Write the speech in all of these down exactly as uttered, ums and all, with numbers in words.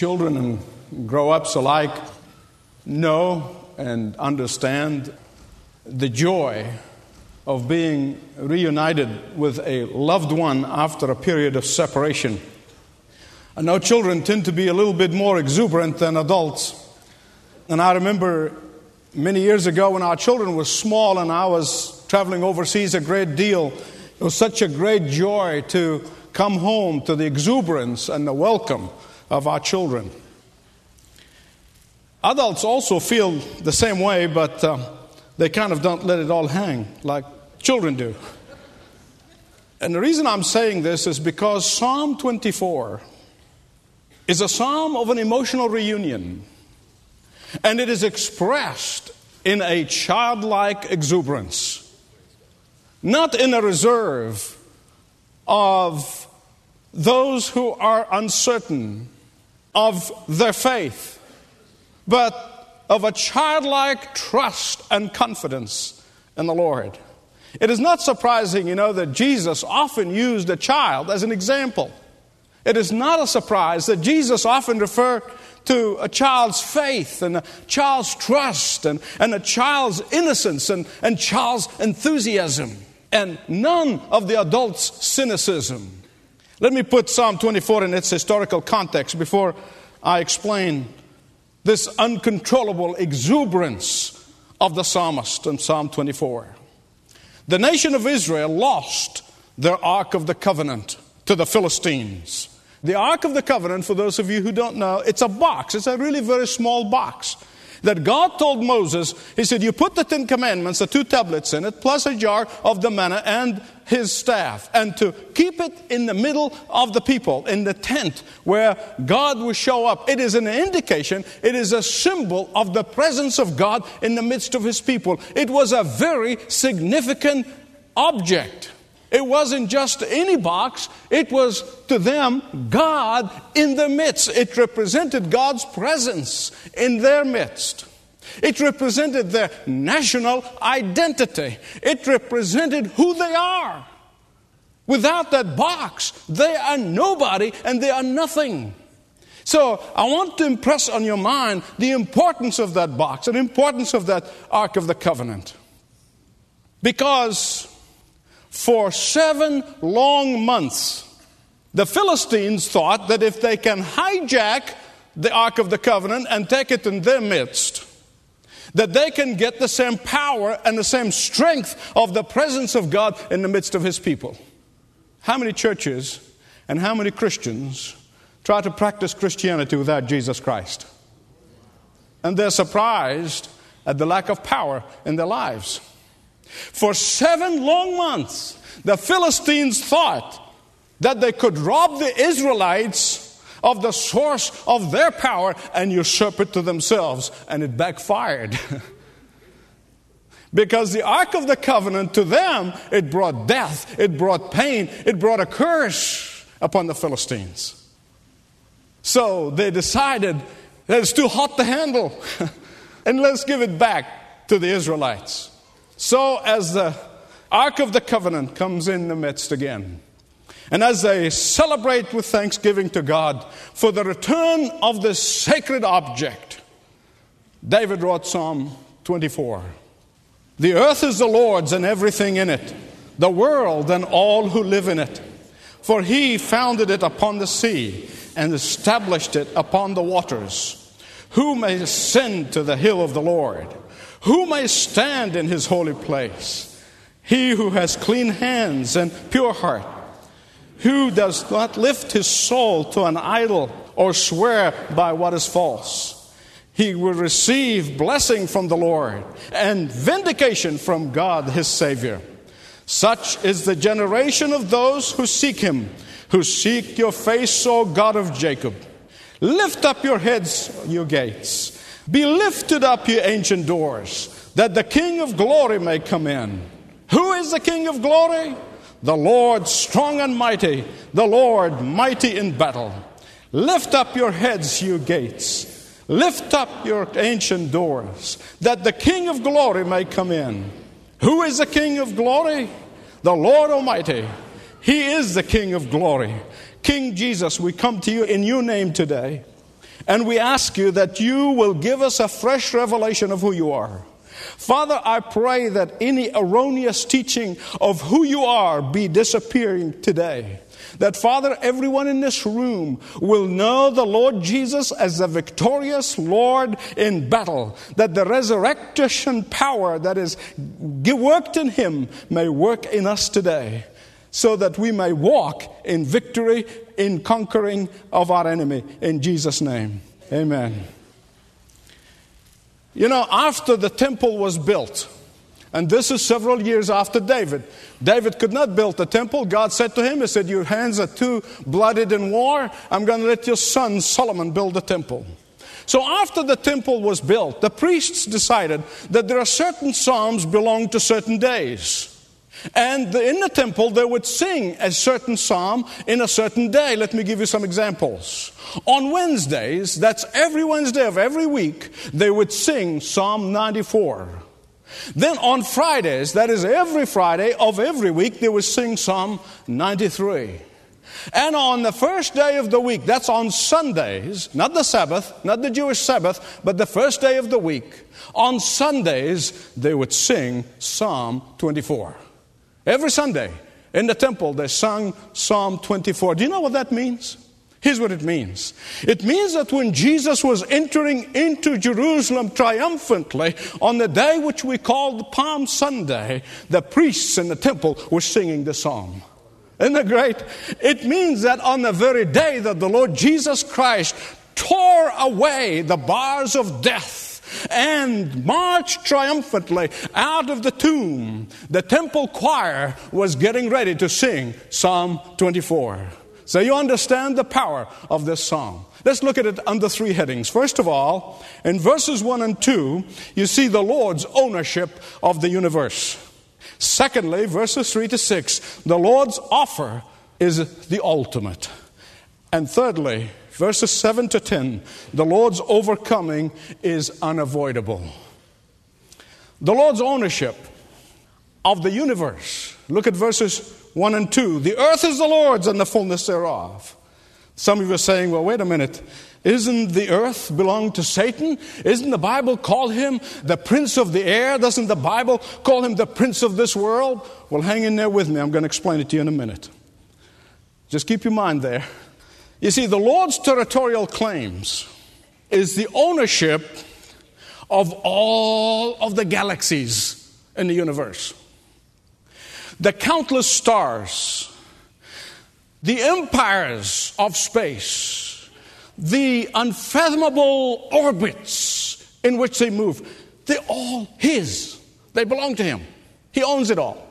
children and grown-ups alike know and understand the joy of being reunited with a loved one after a period of separation. I know children tend to be a little bit more exuberant than adults. And I remember many years ago when our children were small and I was traveling overseas a great deal, it was such a great joy to come home to the exuberance and the welcome of our children. Adults also feel the same way, but uh, they kind of don't let it all hang like children do. And the reason I'm saying this is because Psalm twenty-four is a psalm of an emotional reunion. And it is expressed in a childlike exuberance, not in a reserve of those who are uncertain of their faith, but of a childlike trust and confidence in the Lord. It is not surprising, you know, that Jesus often used a child as an example. It is not a surprise that Jesus often referred to a child's faith and a child's trust and, and a child's innocence and, and child's enthusiasm and none of the adult's cynicism. Let me put Psalm twenty-four in its historical context before I explain this uncontrollable exuberance of the psalmist in Psalm twenty-four. The nation of Israel lost their Ark of the Covenant to the Philistines. The Ark of the Covenant, for those of you who don't know, it's a box. It's a really very small box that God told Moses. He said, you put the Ten Commandments, the two tablets in it, plus a jar of the manna and his staff, and to keep it in the middle of the people, in the tent where God will show up. It is an indication, it is a symbol of the presence of God in the midst of his people. It was a very significant object. It wasn't just any box. It was, to them, God in their midst. It represented God's presence in their midst. It represented their national identity. It represented who they are. Without that box, they are nobody and they are nothing. So I want to impress on your mind the importance of that box, the importance of that Ark of the Covenant. Because for seven long months, the Philistines thought that if they can hijack the Ark of the Covenant and take it in their midst, that they can get the same power and the same strength of the presence of God in the midst of his people. How many churches and how many Christians try to practice Christianity without Jesus Christ? And they're surprised at the lack of power in their lives. For seven long months, the Philistines thought that they could rob the Israelites of the source of their power and usurp it to themselves. And it backfired. Because the Ark of the Covenant, to them, it brought death, it brought pain, it brought a curse upon the Philistines. So they decided that it's too hot to handle. And let's give it back to the Israelites. So as the Ark of the Covenant comes in the midst again, and as they celebrate with thanksgiving to God for the return of this sacred object, David wrote Psalm twenty-four. The earth is the Lord's and everything in it, the world and all who live in it. For he founded it upon the sea and established it upon the waters. Who may ascend to the hill of the Lord? Who may stand in his holy place? He who has clean hands and pure heart, who does not lift his soul to an idol or swear by what is false. He will receive blessing from the Lord and vindication from God his Savior. Such is the generation of those who seek him, who seek your face, O God of Jacob. Lift up your heads, you gates. Be lifted up, ye ancient doors, that the King of glory may come in. Who is the King of glory? The Lord strong and mighty, the Lord mighty in battle. Lift up your heads, you gates. Lift up your ancient doors, that the King of glory may come in. Who is the King of glory? The Lord Almighty. He is the King of glory. King Jesus, we come to you in your name today. And we ask you that you will give us a fresh revelation of who you are. Father, I pray that any erroneous teaching of who you are be disappearing today. That, Father, everyone in this room will know the Lord Jesus as the victorious Lord in battle. That the resurrection power that is worked in him may work in us today. So that we may walk in victory, in conquering of our enemy. In Jesus' name, amen. You know, after the temple was built, and this is several years after David. David could not build the temple. God said to him, he said, your hands are too bloodied in war. I'm going to let your son Solomon build the temple. So after the temple was built, the priests decided that there are certain psalms belong to certain days. And in the temple, they would sing a certain psalm in a certain day. Let me give you some examples. On Wednesdays, that's every Wednesday of every week, they would sing Psalm ninety-four. Then on Fridays, that is every Friday of every week, they would sing Psalm ninety-three. And on the first day of the week, that's on Sundays, not the Sabbath, not the Jewish Sabbath, but the first day of the week, on Sundays, they would sing Psalm twenty-four. Every Sunday in the temple, they sung Psalm twenty-four. Do you know what that means? Here's what it means. It means that when Jesus was entering into Jerusalem triumphantly on the day which we call the Palm Sunday, the priests in the temple were singing the psalm. Isn't that great? It means that on the very day that the Lord Jesus Christ tore away the bars of death, and marched triumphantly out of the tomb, the temple choir was getting ready to sing Psalm twenty-four. So you understand the power of this psalm. Let's look at it under three headings. First of all, in verses one and two, you see the Lord's ownership of the universe. Secondly, verses three to six, the Lord's offer is the ultimate. And thirdly, verses seven to ten, the Lord's overcoming is unavoidable. The Lord's ownership of the universe. Look at verses one and two. The earth is the Lord's and the fullness thereof. Some of you are saying, well, wait a minute. Isn't the earth belong to Satan? Isn't the Bible call him the prince of the air? Doesn't the Bible call him the prince of this world? Well, hang in there with me. I'm going to explain it to you in a minute. Just keep your mind there. You see, the Lord's territorial claims is the ownership of all of the galaxies in the universe. The countless stars, the empires of space, the unfathomable orbits in which they move, they're all his. They belong to him. He owns it all.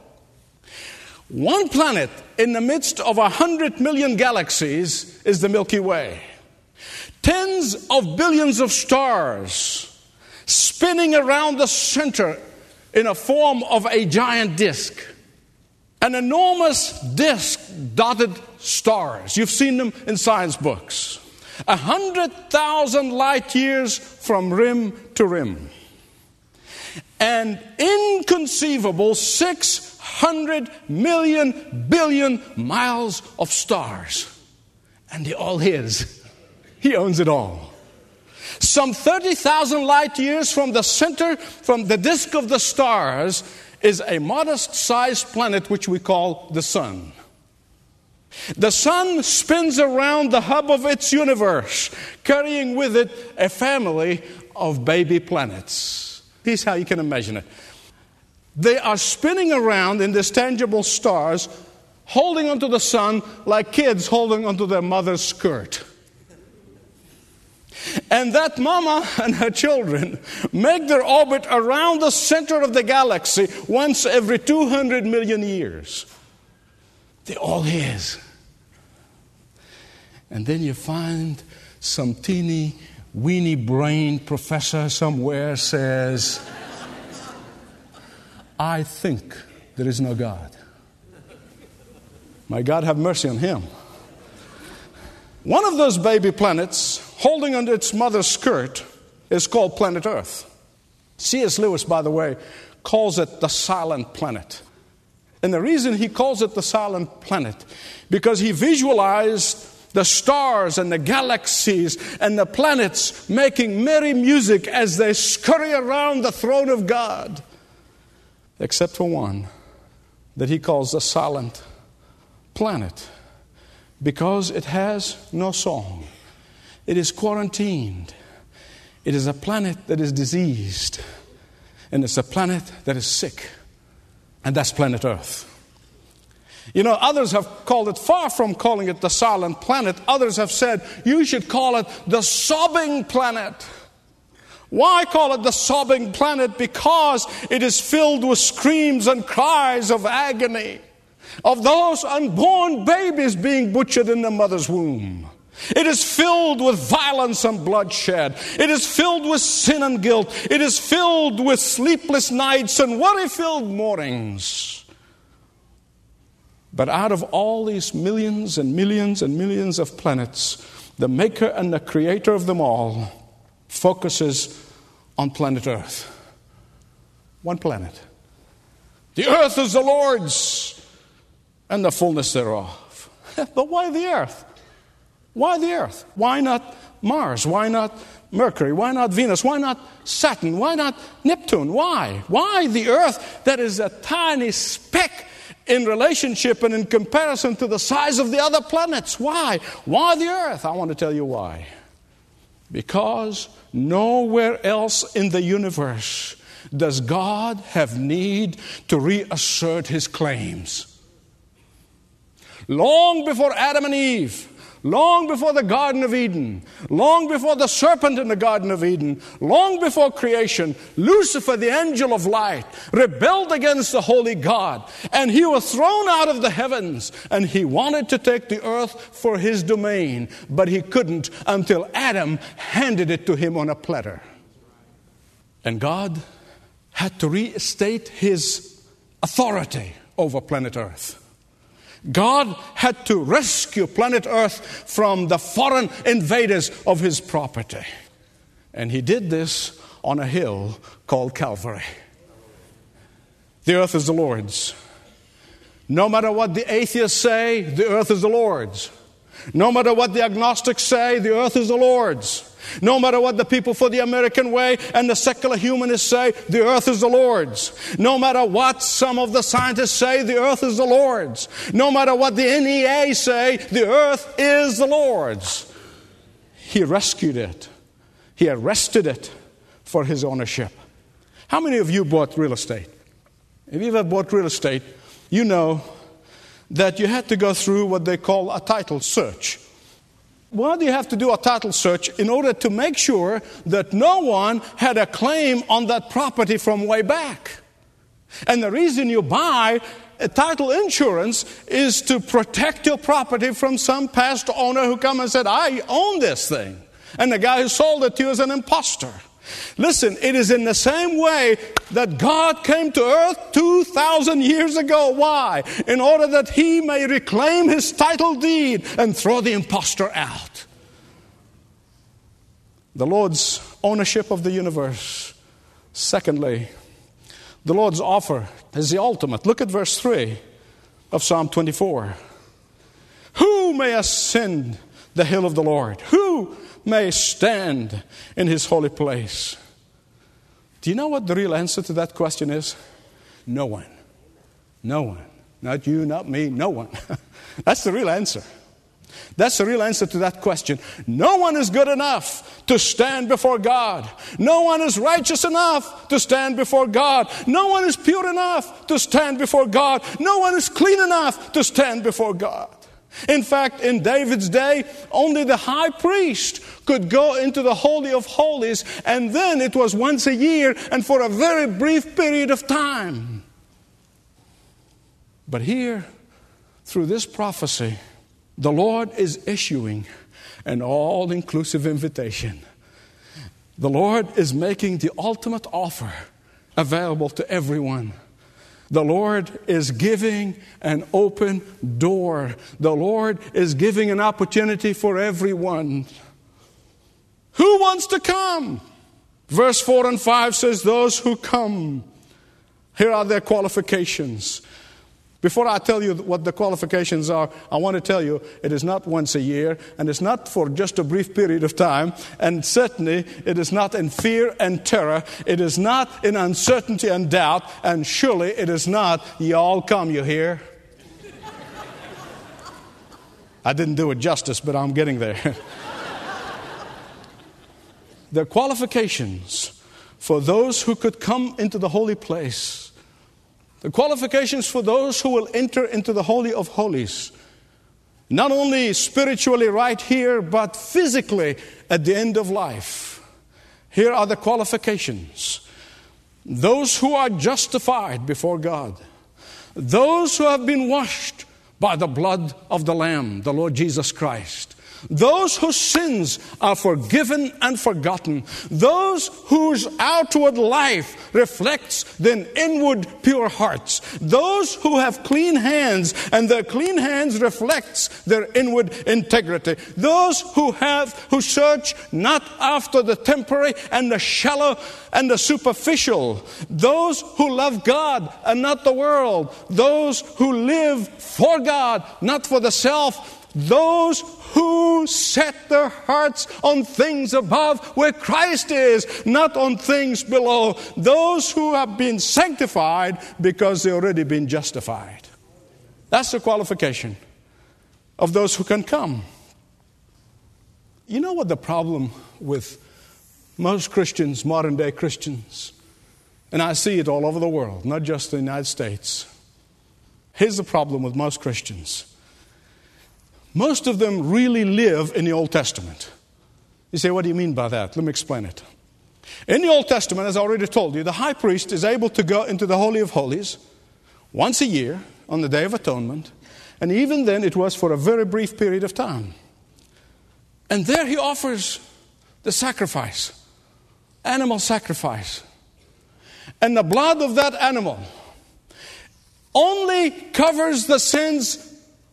One planet in the midst of a hundred million galaxies is the Milky Way. Tens of billions of stars spinning around the center in a form of a giant disk. An enormous disk dotted stars. You've seen them in science books. A hundred thousand light years from rim to rim. An inconceivable six hundred million billion miles of stars. And they're all his. He owns it all. Some thirty thousand light years from the center, from the disk of the stars, is a modest-sized planet which we call the sun. The sun spins around the hub of its universe, carrying with it a family of baby planets. Here's how you can imagine it. They are spinning around in these tangible stars, holding onto the sun like kids holding onto their mother's skirt. And that mama and her children make their orbit around the center of the galaxy once every two hundred million years. They're all his. And then you find some teeny, weeny-brained professor somewhere says, I think there is no God. My God, have mercy on him. One of those baby planets holding under its mother's skirt is called planet Earth. C S Lewis, by the way, calls it the silent planet. And the reason he calls it the silent planet, because he visualized the stars and the galaxies and the planets making merry music as they scurry around the throne of God, except for one that he calls the silent planet, because it has no song. It is quarantined. It is a planet that is diseased, and it's a planet that is sick, and that's planet Earth. You know, others have called it, far from calling it the silent planet, others have said, you should call it the sobbing planet. Why call it the sobbing planet? Because it is filled with screams and cries of agony, of those unborn babies being butchered in their mother's womb. It is filled with violence and bloodshed. It is filled with sin and guilt. It is filled with sleepless nights and worry-filled mornings. But out of all these millions and millions and millions of planets, the maker and the creator of them all focuses on planet Earth. One planet. The earth is the Lord's and the fullness thereof. But why the earth? Why the earth? Why not Mars? Why not Mercury? Why not Venus? Why not Saturn? Why not Neptune? Why? Why the earth that is a tiny speck in relationship and in comparison to the size of the other planets? Why? Why the earth? I want to tell you why. Because nowhere else in the universe does God have need to reassert his claims. Long before Adam and Eve, long before the Garden of Eden, long before the serpent in the Garden of Eden, long before creation, Lucifer, the angel of light, rebelled against the holy God, and he was thrown out of the heavens, and he wanted to take the earth for his domain, but he couldn't until Adam handed it to him on a platter. And God had to restate his authority over planet Earth. God had to rescue planet Earth from the foreign invaders of his property. And he did this on a hill called Calvary. The earth is the Lord's. No matter what the atheists say, the earth is the Lord's. No matter what the agnostics say, the earth is the Lord's. No matter what the people for the American way and the secular humanists say, the earth is the Lord's. No matter what some of the scientists say, the earth is the Lord's. No matter what the N E A say, the earth is the Lord's. He rescued it. He arrested it for his ownership. How many of you bought real estate? If you ever bought real estate, you know that you had to go through what they call a title search. Why do you have to do a title search? In order to make sure that no one had a claim on that property from way back. And the reason you buy a title insurance is to protect your property from some past owner who come and said, I own this thing. And the guy who sold it to you is an imposter. Listen, it is in the same way that God came to earth two thousand years ago. Why? In order that he may reclaim his title deed and throw the imposter out. The Lord's ownership of the universe. Secondly, the Lord's offer is the ultimate. Look at verse three of Psalm twenty-four. Who may ascend the hill of the Lord? Who may stand in his holy place? Do you know what the real answer to that question is? No one. No one. Not you, not me, no one. That's the real answer. That's the real answer to that question. No one is good enough to stand before God. No one is righteous enough to stand before God. No one is pure enough to stand before God. No one is clean enough to stand before God. In fact, in David's day, only the high priest could go into the Holy of Holies, and then it was once a year and for a very brief period of time. But here, through this prophecy, the Lord is issuing an all-inclusive invitation. The Lord is making the ultimate offer available to everyone. The Lord is giving an open door. The Lord is giving an opportunity for everyone. Who wants to come? Verse four and five says, those who come, here are their qualifications. Before I tell you what the qualifications are, I want to tell you it is not once a year, and it's not for just a brief period of time, and certainly it is not in fear and terror, it is not in uncertainty and doubt, and surely it is not, y'all come, you hear? I didn't do it justice, but I'm getting there. The qualifications for those who could come into the holy place, the qualifications for those who will enter into the Holy of Holies, not only spiritually right here, but physically at the end of life. Here are the qualifications. Those who are justified before God. Those who have been washed by the blood of the Lamb, the Lord Jesus Christ. Those whose sins are forgiven and forgotten. Those whose outward life reflects the inward pure hearts. Those who have clean hands, and their clean hands reflects their inward integrity. Those who have, who search not after the temporary and the shallow and the superficial. Those who love God and not the world. Those who live for God, not for the self. Those who set their hearts on things above where Christ is, not on things below. Those who have been sanctified because they've already been justified. That's the qualification of those who can come. You know what the problem with most Christians, modern day Christians, and I see it all over the world, not just the United States. Here's the problem with most Christians. Most of them really live in the Old Testament. You say, what do you mean by that? Let me explain it. In the Old Testament, as I already told you, the high priest is able to go into the Holy of Holies once a year on the Day of Atonement. And even then, it was for a very brief period of time. And there he offers the sacrifice, animal sacrifice. And the blood of that animal only covers the sins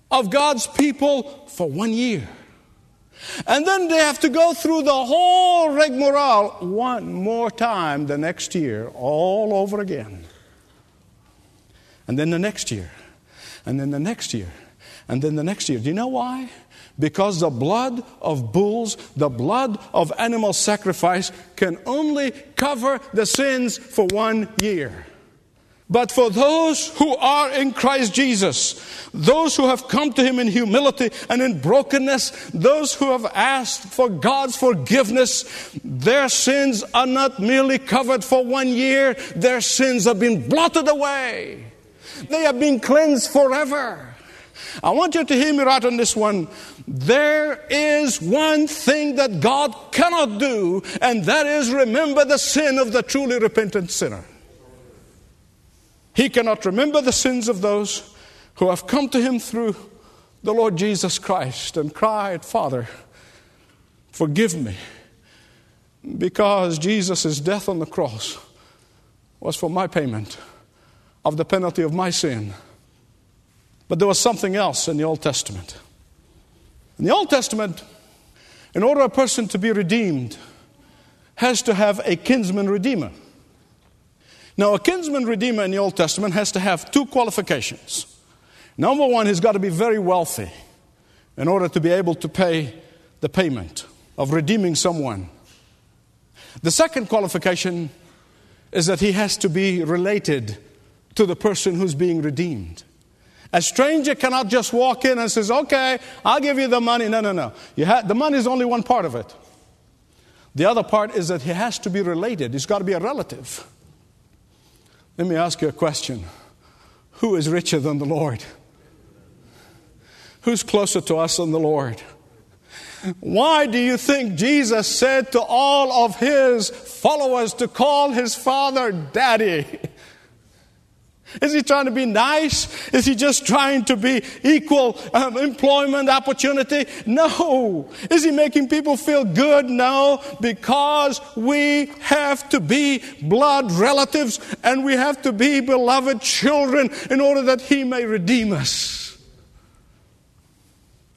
of God's people for one year. And then they have to go through the whole rigmarole one more time the next year, all over again. And then the next year, and then the next year, and then the next year. Do you know why? Because the blood of bulls, the blood of animal sacrifice can only cover the sins for one year. But for those who are in Christ Jesus, those who have come to Him in humility and in brokenness, those who have asked for God's forgiveness, their sins are not merely covered for one year. Their sins have been blotted away. They have been cleansed forever. I want you to hear me right on this one. There is one thing that God cannot do, and that is remember the sin of the truly repentant sinner. He cannot remember the sins of those who have come to Him through the Lord Jesus Christ and cried, Father, forgive me, because Jesus' death on the cross was for my payment of the penalty of my sin. But there was something else in the Old Testament. In the Old Testament, in order a person to be redeemed, has to have a kinsman redeemer. Now, a kinsman redeemer in the Old Testament has to have two qualifications. Number one, he's got to be very wealthy in order to be able to pay the payment of redeeming someone. The second qualification is that he has to be related to the person who's being redeemed. A stranger cannot just walk in and says, okay, I'll give you the money. No, no, no. You ha- the money is only one part of it. The other part is that he has to be related. He's got to be a relative. Let me ask you a question. Who is richer than the Lord? Who's closer to us than the Lord? Why do you think Jesus said to all of His followers to call His Father Daddy? Is He trying to be nice? Is He just trying to be equal um, employment opportunity? No. Is He making people feel good? No. Because we have to be blood relatives and we have to be beloved children in order that He may redeem us.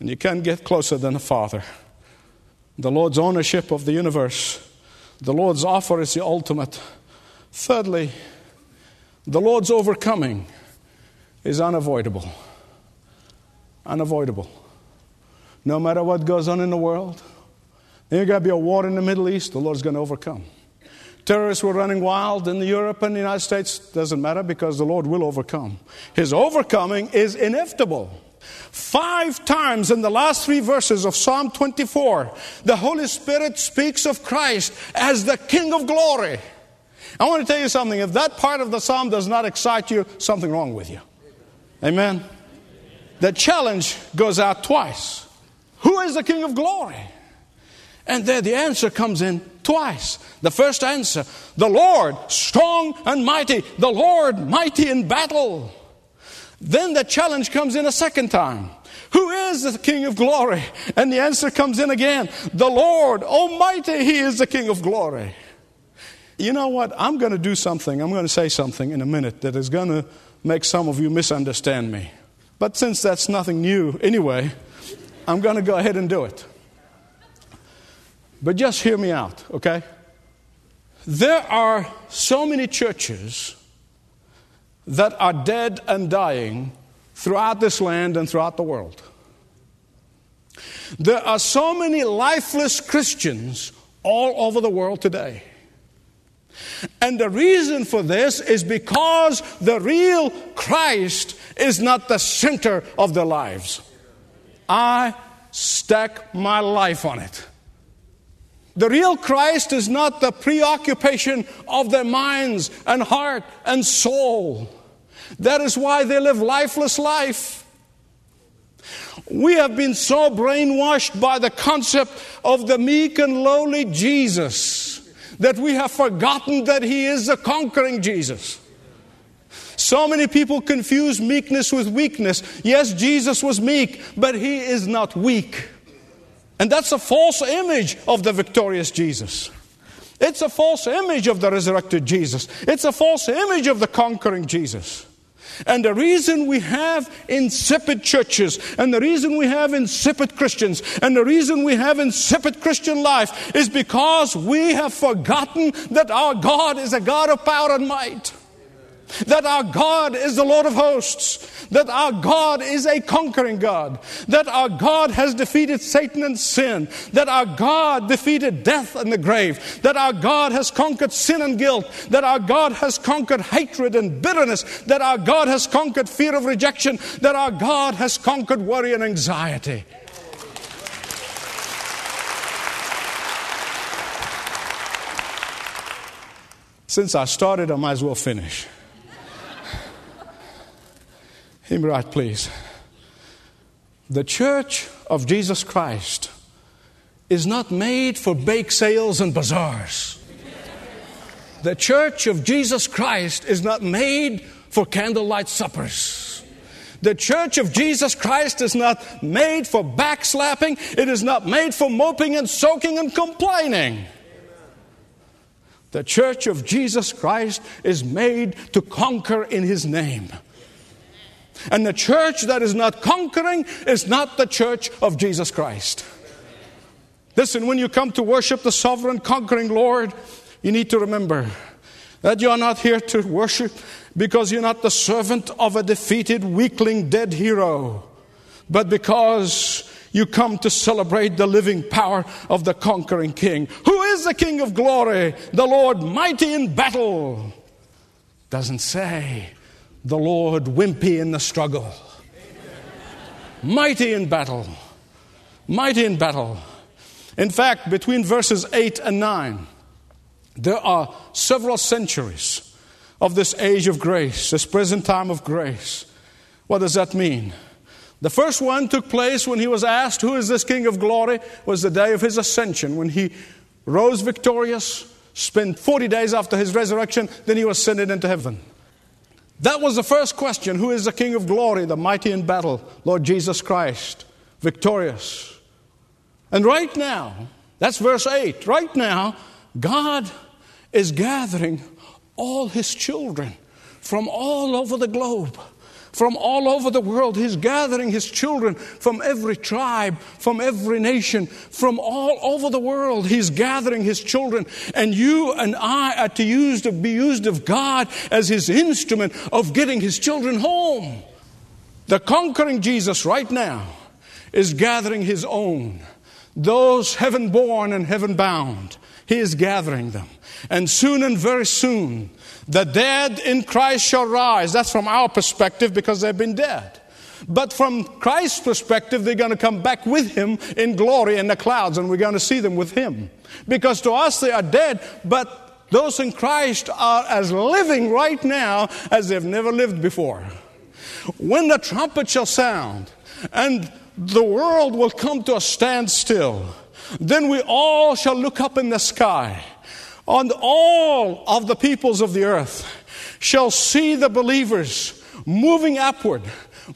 And you can't get closer than a father. The Lord's ownership of the universe. The Lord's offer is the ultimate. Thirdly, the Lord's overcoming is unavoidable. Unavoidable. No matter what goes on in the world, there's going to be a war in the Middle East, the Lord's going to overcome. Terrorists were running wild in Europe and the United States. Doesn't matter, because the Lord will overcome. His overcoming is inevitable. Five times in the last three verses of Psalm twenty-four, the Holy Spirit speaks of Christ as the King of glory. I want to tell you something. If that part of the Psalm does not excite you, something wrong with you. Amen? The challenge goes out twice. Who is the King of glory? And there the answer comes in twice. The first answer, the Lord, strong and mighty. The Lord, mighty in battle. Then the challenge comes in a second time. Who is the King of glory? And the answer comes in again. The Lord Almighty, He is the King of glory. You know what? I'm going to do something. I'm going to say something in a minute that is going to make some of you misunderstand me. But since that's nothing new anyway, I'm going to go ahead and do it. But just hear me out, okay? There are so many churches that are dead and dying throughout this land and throughout the world. There are so many lifeless Christians all over the world today. And the reason for this is because the real Christ is not the center of their lives. I stack my life on it. The real Christ is not the preoccupation of their minds and heart and soul. That is why they live lifeless life. We have been so brainwashed by the concept of the meek and lowly Jesus that we have forgotten that He is the conquering Jesus. So many people confuse meekness with weakness. Yes, Jesus was meek, but He is not weak. And that's a false image of the victorious Jesus. It's a false image of the resurrected Jesus. It's a false image of the conquering Jesus. And the reason we have insipid churches, and the reason we have insipid Christians, and the reason we have insipid Christian life is because we have forgotten that our God is a God of power and might. That our God is the Lord of hosts. That our God is a conquering God. That our God has defeated Satan and sin. That our God defeated death and the grave. That our God has conquered sin and guilt. That our God has conquered hatred and bitterness. That our God has conquered fear of rejection. That our God has conquered worry and anxiety. Since I started, I might as well finish. Hear me right, please. The Church of Jesus Christ is not made for bake sales and bazaars. The Church of Jesus Christ is not made for candlelight suppers. The Church of Jesus Christ is not made for backslapping. It is not made for moping and soaking and complaining. The Church of Jesus Christ is made to conquer in His name. And the church that is not conquering is not the church of Jesus Christ. Listen, when you come to worship the sovereign, conquering Lord, you need to remember that you are not here to worship because you're not the servant of a defeated, weakling, dead hero, but because you come to celebrate the living power of the conquering King. Who is the King of glory? The Lord mighty in battle. Doesn't say the Lord wimpy in the struggle. Mighty in battle. Mighty in battle. In fact, between verses eight and nine, there are several centuries of this age of grace, this present time of grace. What does that mean? The first one took place when He was asked, who is this King of glory? Was the day of His ascension, when He rose victorious, spent forty days after His resurrection, then He was ascended into heaven. That was the first question. Who is the King of glory, the mighty in battle? Lord Jesus Christ, victorious. And right now, that's verse eight. Right now, God is gathering all His children from all over the globe from all over the world. He's gathering his children from every tribe, from every nation, from all over the world. He's gathering his children. And you and I are to used, be used of God as his instrument of getting his children home. The conquering Jesus right now is gathering his own. Those heaven-born and heaven-bound, he is gathering them. And soon and very soon, the dead in Christ shall rise. That's from our perspective because they've been dead. But from Christ's perspective, they're going to come back with him in glory in the clouds, and we're going to see them with him. Because to us, they are dead, but those in Christ are as living right now as they've never lived before. When the trumpet shall sound, and the world will come to a standstill, then we all shall look up in the sky, and all of the peoples of the earth shall see the believers moving upward,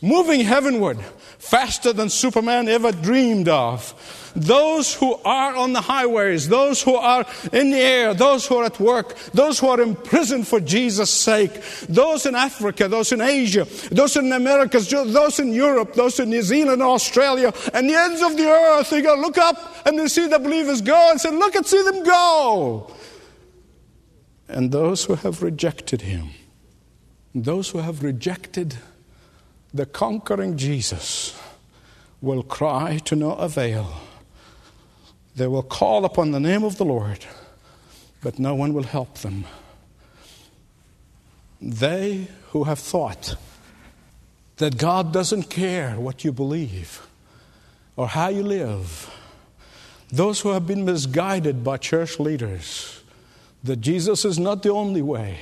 moving heavenward, faster than Superman ever dreamed of. Those who are on the highways, those who are in the air, those who are at work, those who are in prison for Jesus' sake, those in Africa, those in Asia, those in the Americas, those in Europe, those in New Zealand, Australia, and the ends of the earth, they're going to look up and they see the believers go and say, look and see them go. And those who have rejected him, those who have rejected the conquering Jesus, will cry to no avail. They will call upon the name of the Lord, but no one will help them. They who have thought that God doesn't care what you believe or how you live, those who have been misguided by church leaders, that Jesus is not the only way,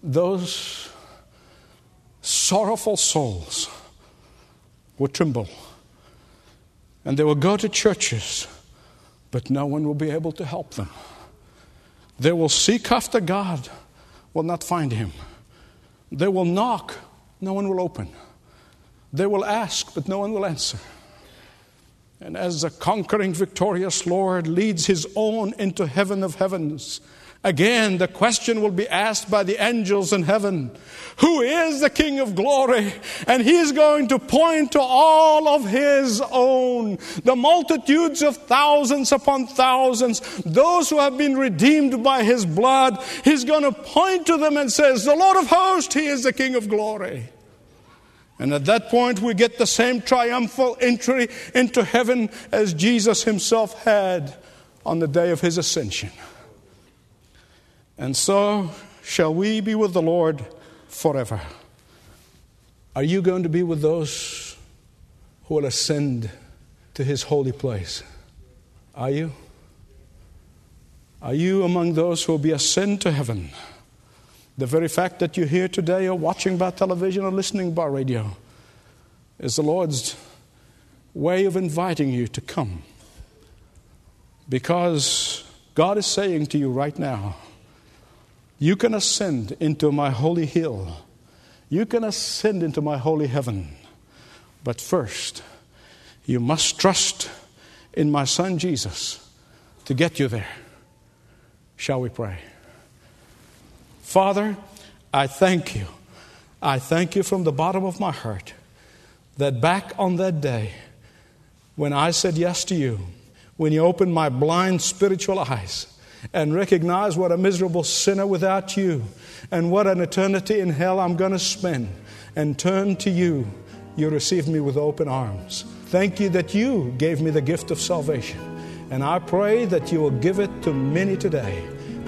those sorrowful souls will tremble, and they will go to churches, but no one will be able to help them. They will seek after God, will not find him. They will knock, no one will open. They will ask, but no one will answer. And as the conquering, victorious Lord leads his own into heaven of heavens, again, the question will be asked by the angels in heaven, who is the King of glory? And he's going to point to all of his own, the multitudes of thousands upon thousands, those who have been redeemed by his blood. He's going to point to them and says, the Lord of hosts, he is the King of glory. And at that point, we get the same triumphal entry into heaven as Jesus himself had on the day of his ascension. And so shall we be with the Lord forever. Are you going to be with those who will ascend to his holy place? Are you? Are you among those who will be ascend to heaven? The very fact that you're here today or watching by television or listening by radio is the Lord's way of inviting you to come. Because God is saying to you right now, you can ascend into my holy hill. You can ascend into my holy heaven. But first, you must trust in my Son Jesus to get you there. Shall we pray? Father, I thank you. I thank you from the bottom of my heart that back on that day when I said yes to you, when you opened my blind spiritual eyes, and recognize what a miserable sinner without you and what an eternity in hell I'm going to spend, and turn to you, you received me with open arms. Thank you that you gave me the gift of salvation. And I pray that you will give it to many today,